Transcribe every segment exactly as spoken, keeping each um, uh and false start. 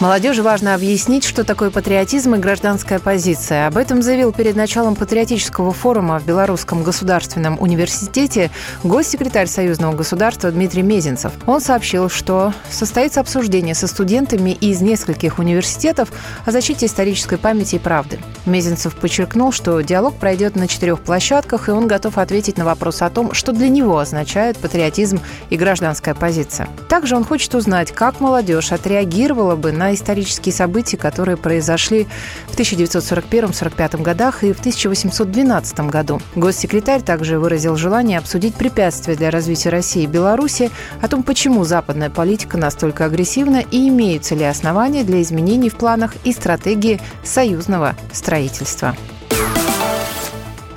Молодежи важно объяснить, что такое патриотизм и гражданская позиция. Об этом заявил перед началом патриотического форума в Белорусском государственном университете госсекретарь союзного государства Дмитрий Мезенцев. Он сообщил, что состоится обсуждение со студентами из нескольких университетов о защите исторической памяти и правды. Мезенцев подчеркнул, что диалог пройдет на четырех площадках, и он готов ответить на вопрос о том, что для него означает патриотизм и гражданская позиция. Также он хочет узнать, как молодежь отреагировала бы на исторические события, которые произошли в тысяча девятьсот сорок первом — сорок пятом годах и в тысяча восемьсот двенадцатом году. Госсекретарь также выразил желание обсудить препятствия для развития России и Беларуси, о том, почему западная политика настолько агрессивна и имеются ли основания для изменений в планах и стратегии союзного строительства.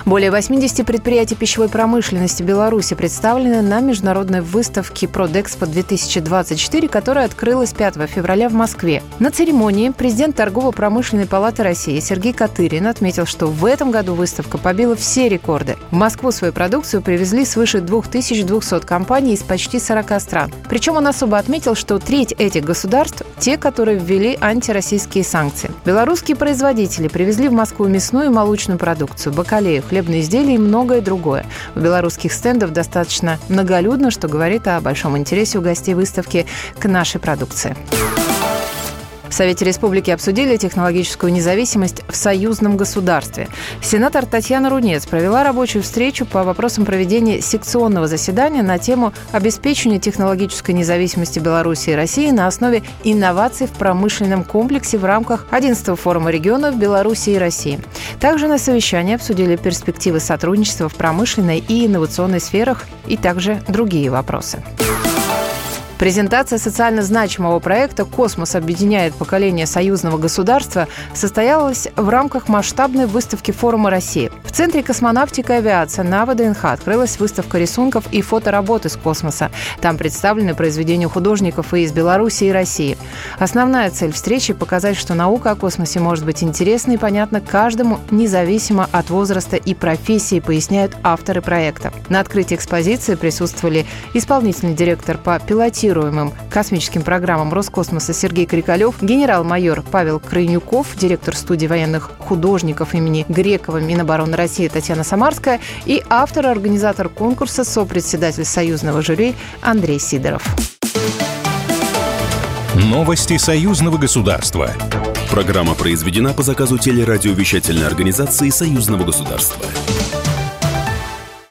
Более восьмидесяти предприятий пищевой промышленности Беларуси представлены на международной выставке Prodexpo две тысячи двадцать четыре, которая открылась пятого февраля в Москве. На церемонии президент Торгово-промышленной палаты России Сергей Катырин отметил, что в этом году выставка побила все рекорды. В Москву свою продукцию привезли свыше двух тысяч двухсот компаний из почти сорока стран. Причем он особо отметил, что треть этих государств – те, которые ввели антироссийские санкции. Белорусские производители привезли в Москву мясную и молочную продукцию, бакалею, хлебные изделия и многое другое. У белорусских стендов достаточно многолюдно, что говорит о большом интересе у гостей выставки к нашей продукции. В Совете Республики обсудили технологическую независимость в союзном государстве. Сенатор Татьяна Рунец провела рабочую встречу по вопросам проведения секционного заседания на тему обеспечения технологической независимости Беларуси и России на основе инноваций в промышленном комплексе в рамках одиннадцатого форума регионов Беларуси и России. Также на совещании обсудили перспективы сотрудничества в промышленной и инновационной сферах и также другие вопросы. Презентация социально значимого проекта «Космос объединяет поколение союзного государства» состоялась в рамках масштабной выставки форума России. В Центре космонавтика и авиации на ВДНХ открылась выставка рисунков и фоторабот из космоса. Там представлены произведения художников и из Беларуси и России. Основная цель встречи – показать, что наука о космосе может быть интересна и понятна каждому, независимо от возраста и профессии, поясняют авторы проекта. На открытии экспозиции присутствовали исполнительный директор по пилотированию космическим программам Роскосмоса Сергей Крикалев, генерал-майор Павел Крынюков, директор студии военных художников имени Грекова Минобороны России Татьяна Самарская и автор-организатор конкурса, сопредседатель союзного жюри Андрей Сидоров. Новости союзного государства. Программа произведена по заказу телерадиовещательной организации союзного государства.